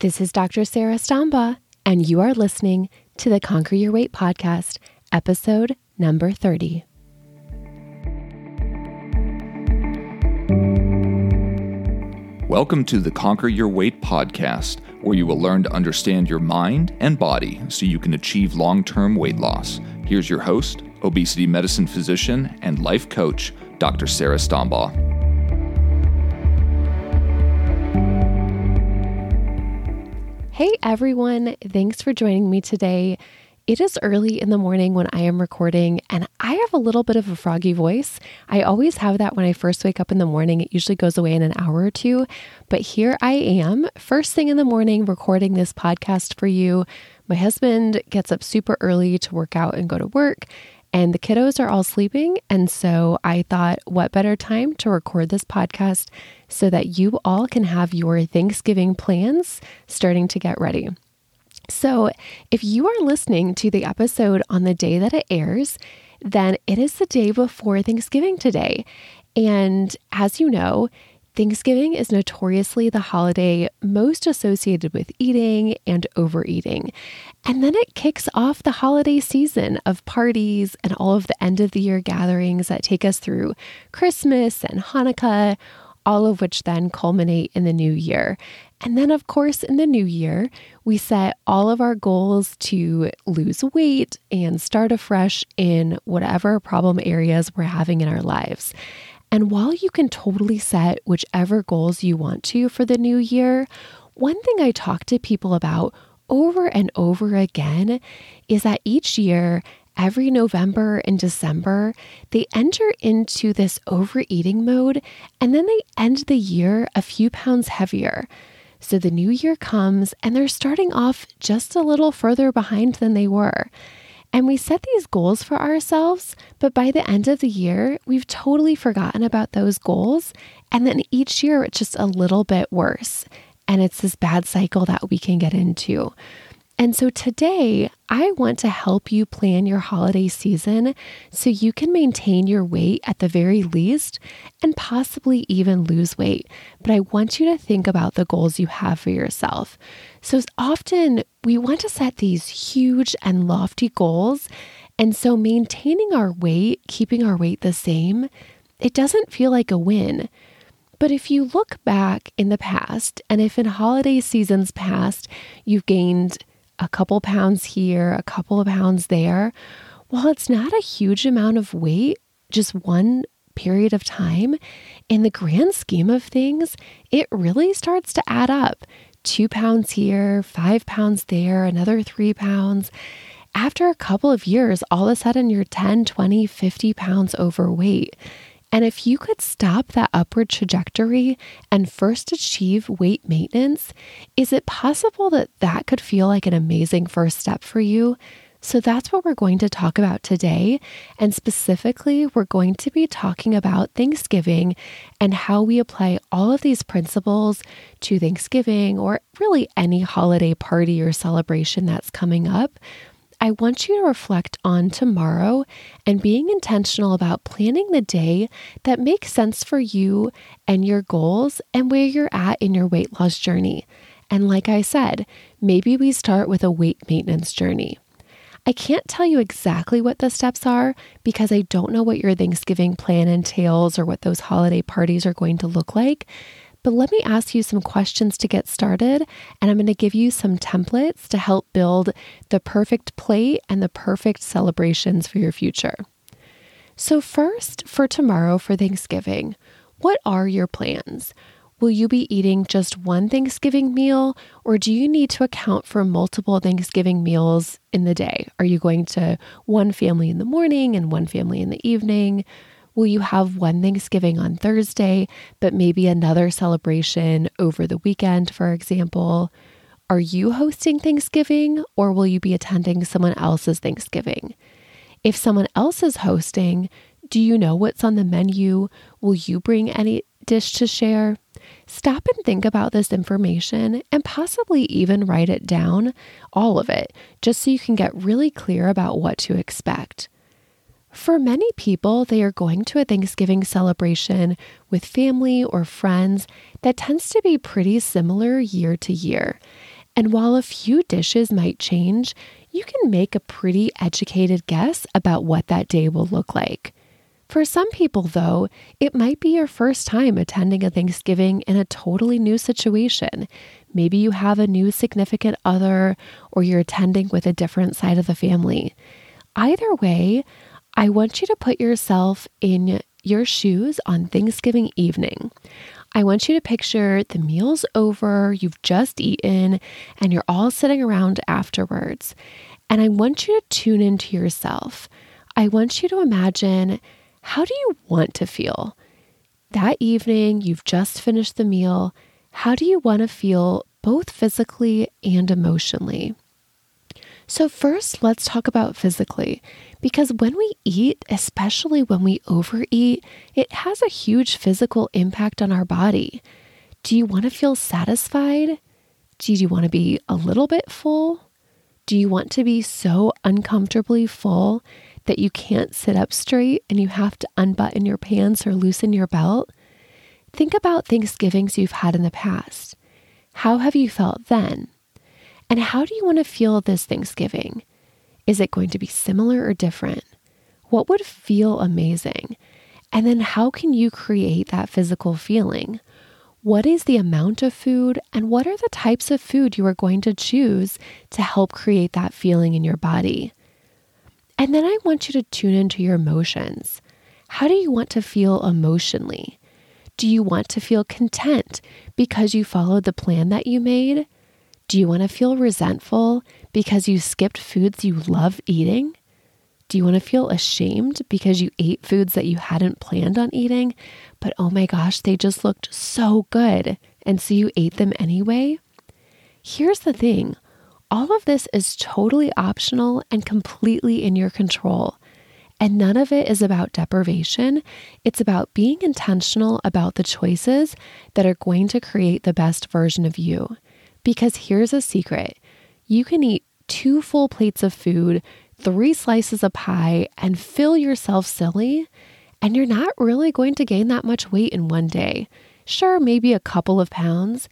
This is Dr. Sarah Stombaugh, and you are listening to the Conquer Your Weight Podcast, episode number 30. Welcome to the Conquer Your Weight Podcast, where you will learn to understand your mind and body so you can achieve long-term weight loss. Here's your host, obesity medicine physician and life coach, Dr. Sarah Stombaugh. Hey everyone, thanks for joining me today. It is early in the morning when I am recording and I have a little bit of a froggy voice. I always have that when I first wake up in the morning. It usually goes away in an hour or two, but here I am, first thing in the morning, recording this podcast for you. My husband gets up super early to work out and go to work, and the kiddos are all sleeping. And so I thought, what better time to record this podcast so that you all can have your Thanksgiving plans starting to get ready. So if you are listening to the episode on the day that it airs, then it is the day before Thanksgiving today. And as you know, Thanksgiving is notoriously the holiday most associated with eating and overeating. And then it kicks off the holiday season of parties and all of the end of the year gatherings that take us through Christmas and Hanukkah, all of which then culminate in the new year. And then, of course, in the new year, we set all of our goals to lose weight and start afresh in whatever problem areas we're having in our lives. And while you can totally set whichever goals you want to for the new year, one thing I talk to people about over and over again is that each year, every November and December, they enter into this overeating mode, and then they end the year a few pounds heavier. So the new year comes and they're starting off just a little further behind than they were. And we set these goals for ourselves, but by the end of the year, we've totally forgotten about those goals. And then each year, it's just a little bit worse. And it's this bad cycle that we can get into. And so today, I want to help you plan your holiday season so you can maintain your weight at the very least and possibly even lose weight. But I want you to think about the goals you have for yourself. So often we want to set these huge and lofty goals. And so maintaining our weight, keeping our weight the same, it doesn't feel like a win. But if you look back in the past, and if in holiday seasons past, you've gained a couple pounds here, a couple of pounds there, while it's not a huge amount of weight, just one period of time, in the grand scheme of things, it really starts to add up. 2 pounds here, 5 pounds there, another 3 pounds. After a couple of years, all of a sudden you're 10, 20, 50 pounds overweight. And if you could stop that upward trajectory and first achieve weight maintenance, is it possible that that could feel like an amazing first step for you? So that's what we're going to talk about today. And specifically, we're going to be talking about Thanksgiving and how we apply all of these principles to Thanksgiving or really any holiday party or celebration that's coming up. I want you to reflect on tomorrow and being intentional about planning the day that makes sense for you and your goals and where you're at in your weight loss journey. And like I said, maybe we start with a weight maintenance journey. I can't tell you exactly what the steps are because I don't know what your Thanksgiving plan entails or what those holiday parties are going to look like. But let me ask you some questions to get started, and I'm going to give you some templates to help build the perfect plate and the perfect celebrations for your future. So first, for tomorrow for Thanksgiving, what are your plans? Will you be eating just one Thanksgiving meal, or do you need to account for multiple Thanksgiving meals in the day? Are you going to one family in the morning and one family in the evening? Will you have one Thanksgiving on Thursday, but maybe another celebration over the weekend, for example? Are you hosting Thanksgiving, or will you be attending someone else's Thanksgiving? If someone else is hosting, do you know what's on the menu? Will you bring any dish to share? Stop and think about this information and possibly even write it down, all of it, just so you can get really clear about what to expect. For many people, they are going to a Thanksgiving celebration with family or friends that tends to be pretty similar year to year. And while a few dishes might change, you can make a pretty educated guess about what that day will look like. For some people, though, it might be your first time attending a Thanksgiving in a totally new situation. Maybe you have a new significant other, or you're attending with a different side of the family. Either way, I want you to put yourself in your shoes on Thanksgiving evening. I want you to picture the meal's over, you've just eaten, and you're all sitting around afterwards. And I want you to tune into yourself. I want you to imagine, how do you want to feel? That evening, you've just finished the meal. How do you want to feel both physically and emotionally? So first, let's talk about physically, because when we eat, especially when we overeat, it has a huge physical impact on our body. Do you want to feel satisfied? Do you want to be a little bit full? Do you want to be so uncomfortably full that you can't sit up straight and you have to unbutton your pants or loosen your belt? Think about Thanksgivings you've had in the past. How have you felt then? And how do you want to feel this Thanksgiving? Is it going to be similar or different? What would feel amazing? And then how can you create that physical feeling? What is the amount of food, and what are the types of food you are going to choose to help create that feeling in your body? And then I want you to tune into your emotions. How do you want to feel emotionally? Do you want to feel content because you followed the plan that you made? Do you want to feel resentful because you skipped foods you love eating? Do you want to feel ashamed because you ate foods that you hadn't planned on eating, but oh my gosh, they just looked so good, and so you ate them anyway? Here's the thing. All of this is totally optional and completely in your control. And none of it is about deprivation. It's about being intentional about the choices that are going to create the best version of you. Because here's a secret. You can eat 2 full plates of food, 3 slices of pie, and fill yourself silly, and you're not really going to gain that much weight in one day. Sure, maybe a couple of pounds,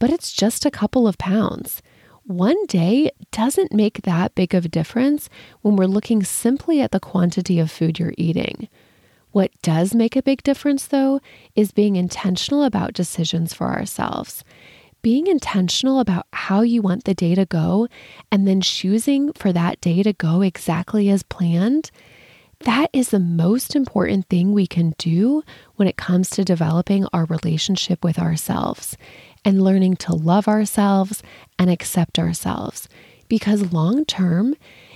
but it's just a couple of pounds. One day doesn't make that big of a difference when we're looking simply at the quantity of food you're eating. What does make a big difference, though, is being intentional about decisions for ourselves. Being intentional about how you want the day to go, and then choosing for that day to go exactly as planned, that is the most important thing we can do when it comes to developing our relationship with ourselves and learning to love ourselves and accept ourselves. Because long term,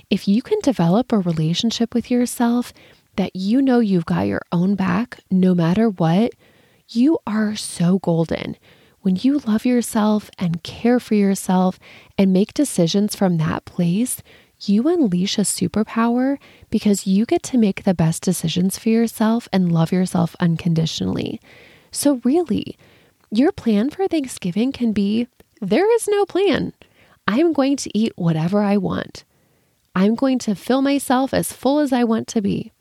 if you can develop a relationship with yourself that you know you've got your own back no matter what, you are so golden. When you love yourself and care for yourself and make decisions from that place, you unleash a superpower because you get to make the best decisions for yourself and love yourself unconditionally. So really, your plan for Thanksgiving can be, there is no plan. I'm going to eat whatever I want. I'm going to fill myself as full as I want to be.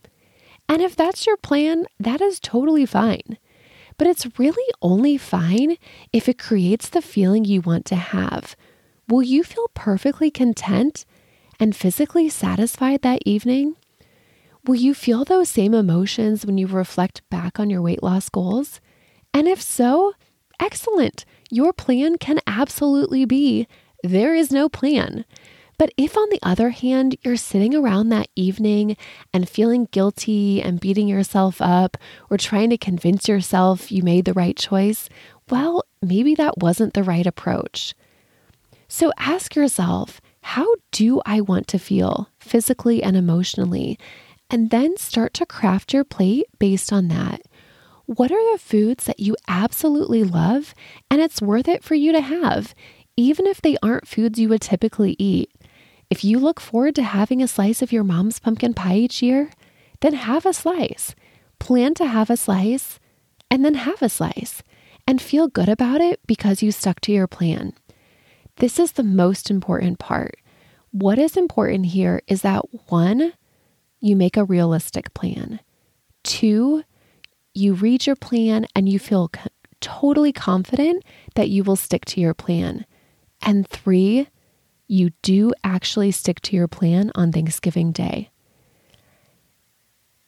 And if that's your plan, that is totally fine. But it's really only fine if it creates the feeling you want to have. Will you feel perfectly content and physically satisfied that evening? Will you feel those same emotions when you reflect back on your weight loss goals? And if so, excellent. Your plan can absolutely be, there is no plan. But if, on the other hand, you're sitting around that evening and feeling guilty and beating yourself up or trying to convince yourself you made the right choice, well, maybe that wasn't the right approach. So ask yourself, how do I want to feel physically and emotionally? And then start to craft your plate based on that. What are the foods that you absolutely love and it's worth it for you to have, even if they aren't foods you would typically eat? If you look forward to having a slice of your mom's pumpkin pie each year, then have a slice. Plan to have a slice, and then have a slice, and feel good about it because you stuck to your plan. This is the most important part. What is important here is that, 1, you make a realistic plan. 2, you read your plan and you feel totally confident that you will stick to your plan. And 3, you do actually stick to your plan on Thanksgiving Day.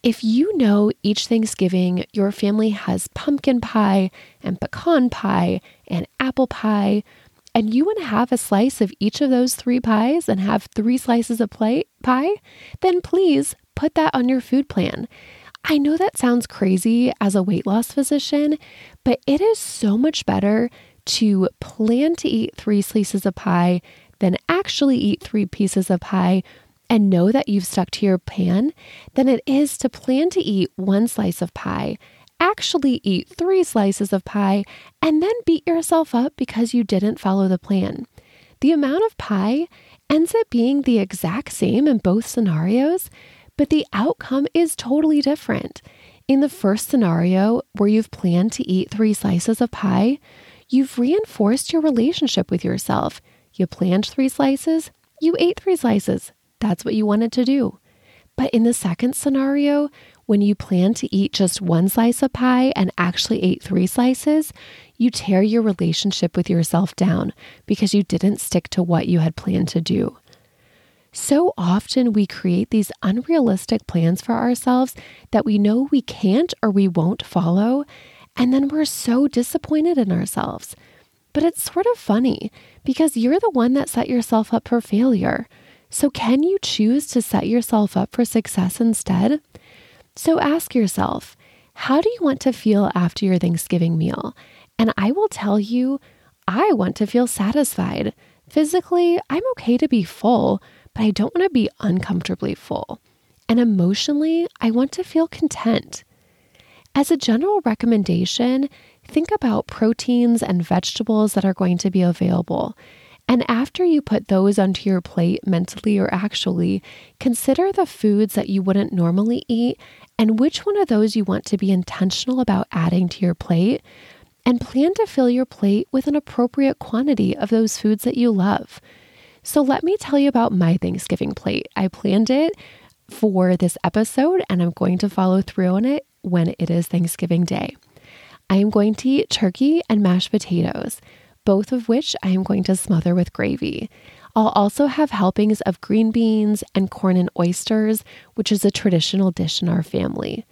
If you know each Thanksgiving your family has pumpkin pie and pecan pie and apple pie, and you want to have a slice of each of those 3 pies and have 3 slices of pie, then please put that on your food plan. I know that sounds crazy as a weight loss physician, but it is so much better to plan to eat 3 slices of pie than actually eat 3 pieces of pie and know that you've stuck to your plan than it is to plan to eat 1 slice of pie, actually eat 3 slices of pie, and then beat yourself up because you didn't follow the plan. The amount of pie ends up being the exact same in both scenarios, but the outcome is totally different. In the first scenario, where you've planned to eat 3 slices of pie, you've reinforced your relationship with yourself. You planned 3 slices, you ate 3 slices. That's what you wanted to do. But in the second scenario, when you plan to eat just 1 slice of pie and actually ate 3 slices, you tear your relationship with yourself down because you didn't stick to what you had planned to do. So often we create these unrealistic plans for ourselves that we know we can't or we won't follow, and then we're so disappointed in ourselves. But it's sort of funny because you're the one that set yourself up for failure. So can you choose to set yourself up for success instead? So ask yourself, how do you want to feel after your Thanksgiving meal? And I will tell you, I want to feel satisfied. Physically, I'm okay to be full, but I don't want to be uncomfortably full. And emotionally, I want to feel content. As a general recommendation, think about proteins and vegetables that are going to be available. And after you put those onto your plate mentally or actually, consider the foods that you wouldn't normally eat and which one of those you want to be intentional about adding to your plate, and plan to fill your plate with an appropriate quantity of those foods that you love. So let me tell you about my Thanksgiving plate. I planned it for this episode and I'm going to follow through on it when it is Thanksgiving Day. I am going to eat turkey and mashed potatoes, both of which I am going to smother with gravy. I'll also have helpings of green beans and corn and oysters, which is a traditional dish in our family.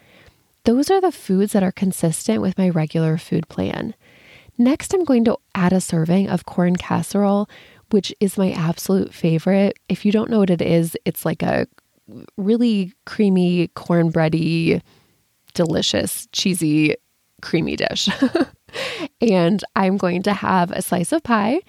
Those are the foods that are consistent with my regular food plan. Next, I'm going to add a serving of corn casserole, which is my absolute favorite. If you don't know what it is, it's like a really creamy, cornbready, delicious, cheesy, creamy dish. And I'm going to have a slice of pie.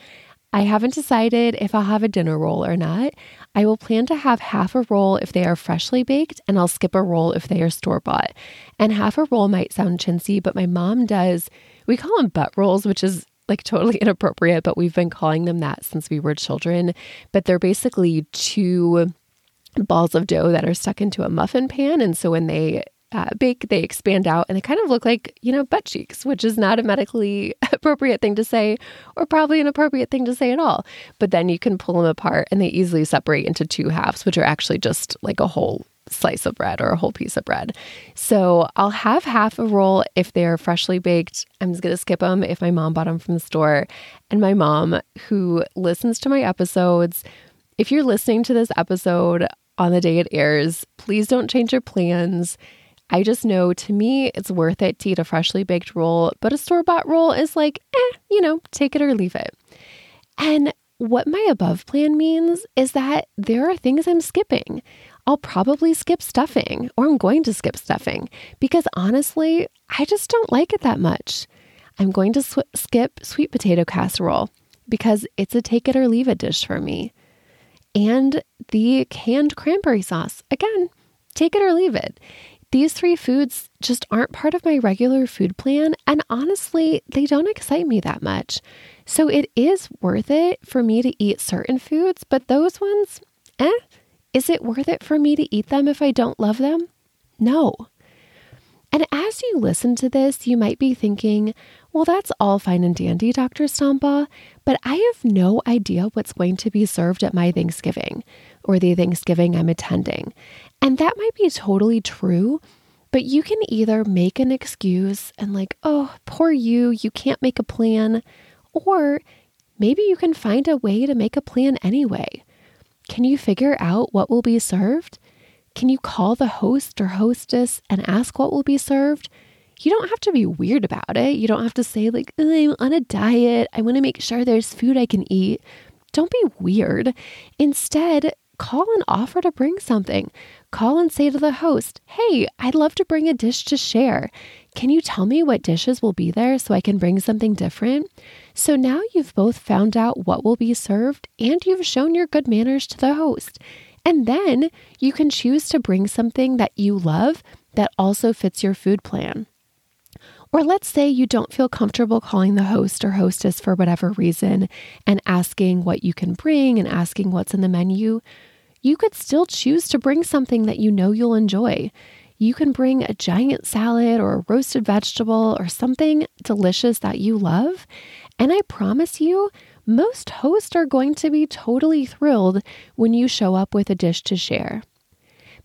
I haven't decided if I'll have a dinner roll or not. I will plan to have half a roll if they are freshly baked, and I'll skip a roll if they are store-bought. And half a roll might sound chintzy, but my mom does, we call them butt rolls, which is like totally inappropriate, but we've been calling them that since we were children. But they're basically 2 balls of dough that are stuck into a muffin pan. And so when they bake, they expand out and they kind of look like, butt cheeks, which is not a medically appropriate thing to say, or probably an appropriate thing to say at all. But then you can pull them apart and they easily separate into 2 halves, which are actually just like a whole slice of bread or a whole piece of bread. So I'll have half a roll if they're freshly baked. I'm just going to skip them if my mom bought them from the store. And my mom, who listens to my episodes, if you're listening to this episode on the day it airs, please don't change your plans. I just know, to me, it's worth it to eat a freshly baked roll, but a store-bought roll is like, take it or leave it. And what my above plan means is that there are things I'm skipping. I'll probably skip stuffing, or I'm going to skip stuffing, because honestly, I just don't like it that much. I'm going to skip sweet potato casserole because it's a take it or leave it dish for me. And the canned cranberry sauce, again, take it or leave it. These 3 foods just aren't part of my regular food plan, and honestly, they don't excite me that much. So it is worth it for me to eat certain foods, but those ones, Is it worth it for me to eat them if I don't love them? No. And as you listen to this, you might be thinking, well, that's all fine and dandy, Dr. Stombaugh, but I have no idea what's going to be served at my Thanksgiving or the Thanksgiving I'm attending. And that might be totally true, but you can either make an excuse and like, oh, poor you, you can't make a plan, or maybe you can find a way to make a plan anyway. Can you figure out what will be served? Can you call the host or hostess and ask what will be served? You don't have to be weird about it. You don't have to say like, I'm on a diet. I want to make sure there's food I can eat. Don't be weird. Instead, call and offer to bring something. Call and say to the host, hey, I'd love to bring a dish to share. Can you tell me what dishes will be there so I can bring something different? So now you've both found out what will be served and you've shown your good manners to the host. And then you can choose to bring something that you love that also fits your food plan. Or let's say you don't feel comfortable calling the host or hostess for whatever reason and asking what you can bring and asking what's in the menu. You could still choose to bring something that you know you'll enjoy. You can bring a giant salad or a roasted vegetable or something delicious that you love. And I promise you, most hosts are going to be totally thrilled when you show up with a dish to share.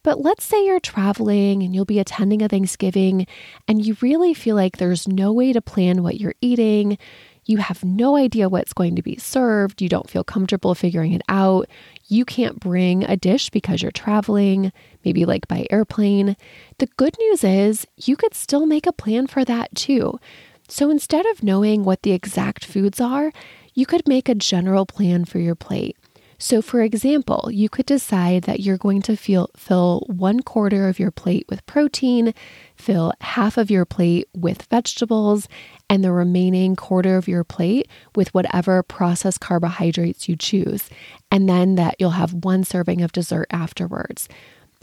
But let's say you're traveling and you'll be attending a Thanksgiving and you really feel like there's no way to plan what you're eating. You have no idea what's going to be served. You don't feel comfortable figuring it out. You can't bring a dish because you're traveling, maybe like by airplane. The good news is you could still make a plan for that too. So instead of knowing what the exact foods are, you could make a general plan for your plate. So for example, you could decide that you're going to fill 1/4 of your plate with protein, fill half of your plate with vegetables, and the remaining 1/4 of your plate with whatever processed carbohydrates you choose. And then that you'll have 1 serving of dessert afterwards.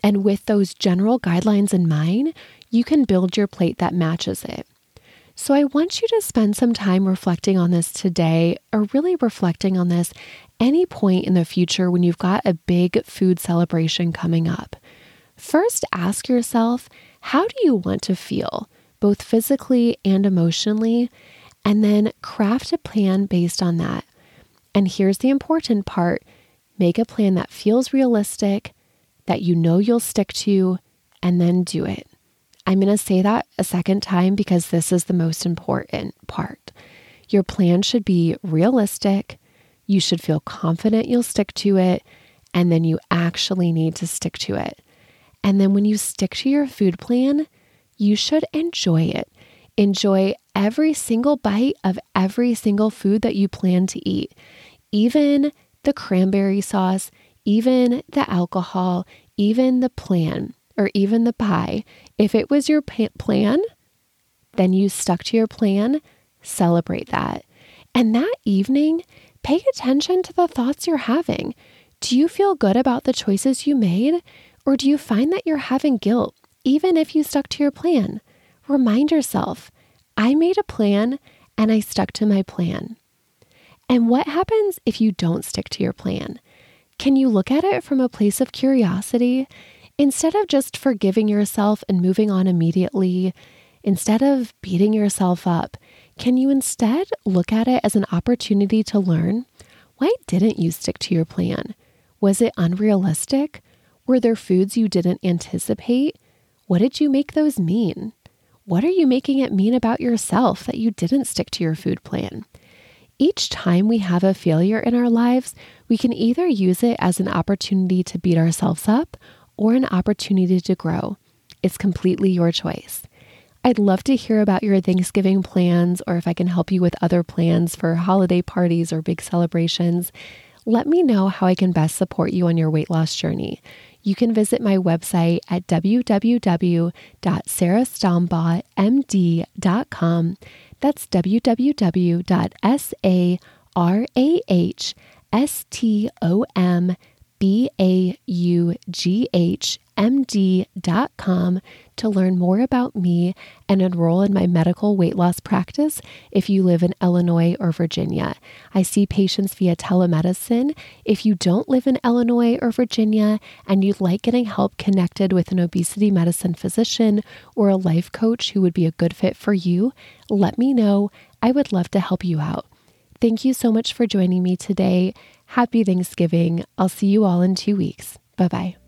And with those general guidelines in mind, you can build your plate that matches it. So I want you to spend some time reflecting on this today, or really reflecting on this any point in the future when you've got a big food celebration coming up. First, ask yourself, how do you want to feel, both physically and emotionally? And then craft a plan based on that. And here's the important part. Make a plan that feels realistic, that you know you'll stick to, and then do it. I'm going to say that a second time because this is the most important part. Your plan should be realistic. You should feel confident you'll stick to it. And then you actually need to stick to it. And then when you stick to your food plan, you should enjoy it. Enjoy every single bite of every single food that you plan to eat. Even the cranberry sauce, even the alcohol, even the plan, or even the pie. If it was your plan, then you stuck to your plan, celebrate that. And that evening, pay attention to the thoughts you're having. Do you feel good about the choices you made? Or do you find that you're having guilt, even if you stuck to your plan? Remind yourself, I made a plan and I stuck to my plan. And what happens if you don't stick to your plan? Can you look at it from a place of curiosity? Instead of just forgiving yourself and moving on immediately, instead of beating yourself up, can you instead look at it as an opportunity to learn? Why didn't you stick to your plan? Was it unrealistic? Were there foods you didn't anticipate? What did you make those mean? What are you making it mean about yourself that you didn't stick to your food plan? Each time we have a failure in our lives, we can either use it as an opportunity to beat ourselves up or an opportunity to grow. It's completely your choice. I'd love to hear about your Thanksgiving plans, or if I can help you with other plans for holiday parties or big celebrations. Let me know how I can best support you on your weight loss journey. You can visit my website at www.sarahstombaughmd.com. That's www.sarahstombaughmd.com to learn more about me and enroll in my medical weight loss practice if you live in Illinois or Virginia. I see patients via telemedicine. If you don't live in Illinois or Virginia and you'd like getting help connected with an obesity medicine physician or a life coach who would be a good fit for you, let me know. I would love to help you out. Thank you so much for joining me today. Happy Thanksgiving. I'll see you all in 2 weeks. Bye-bye.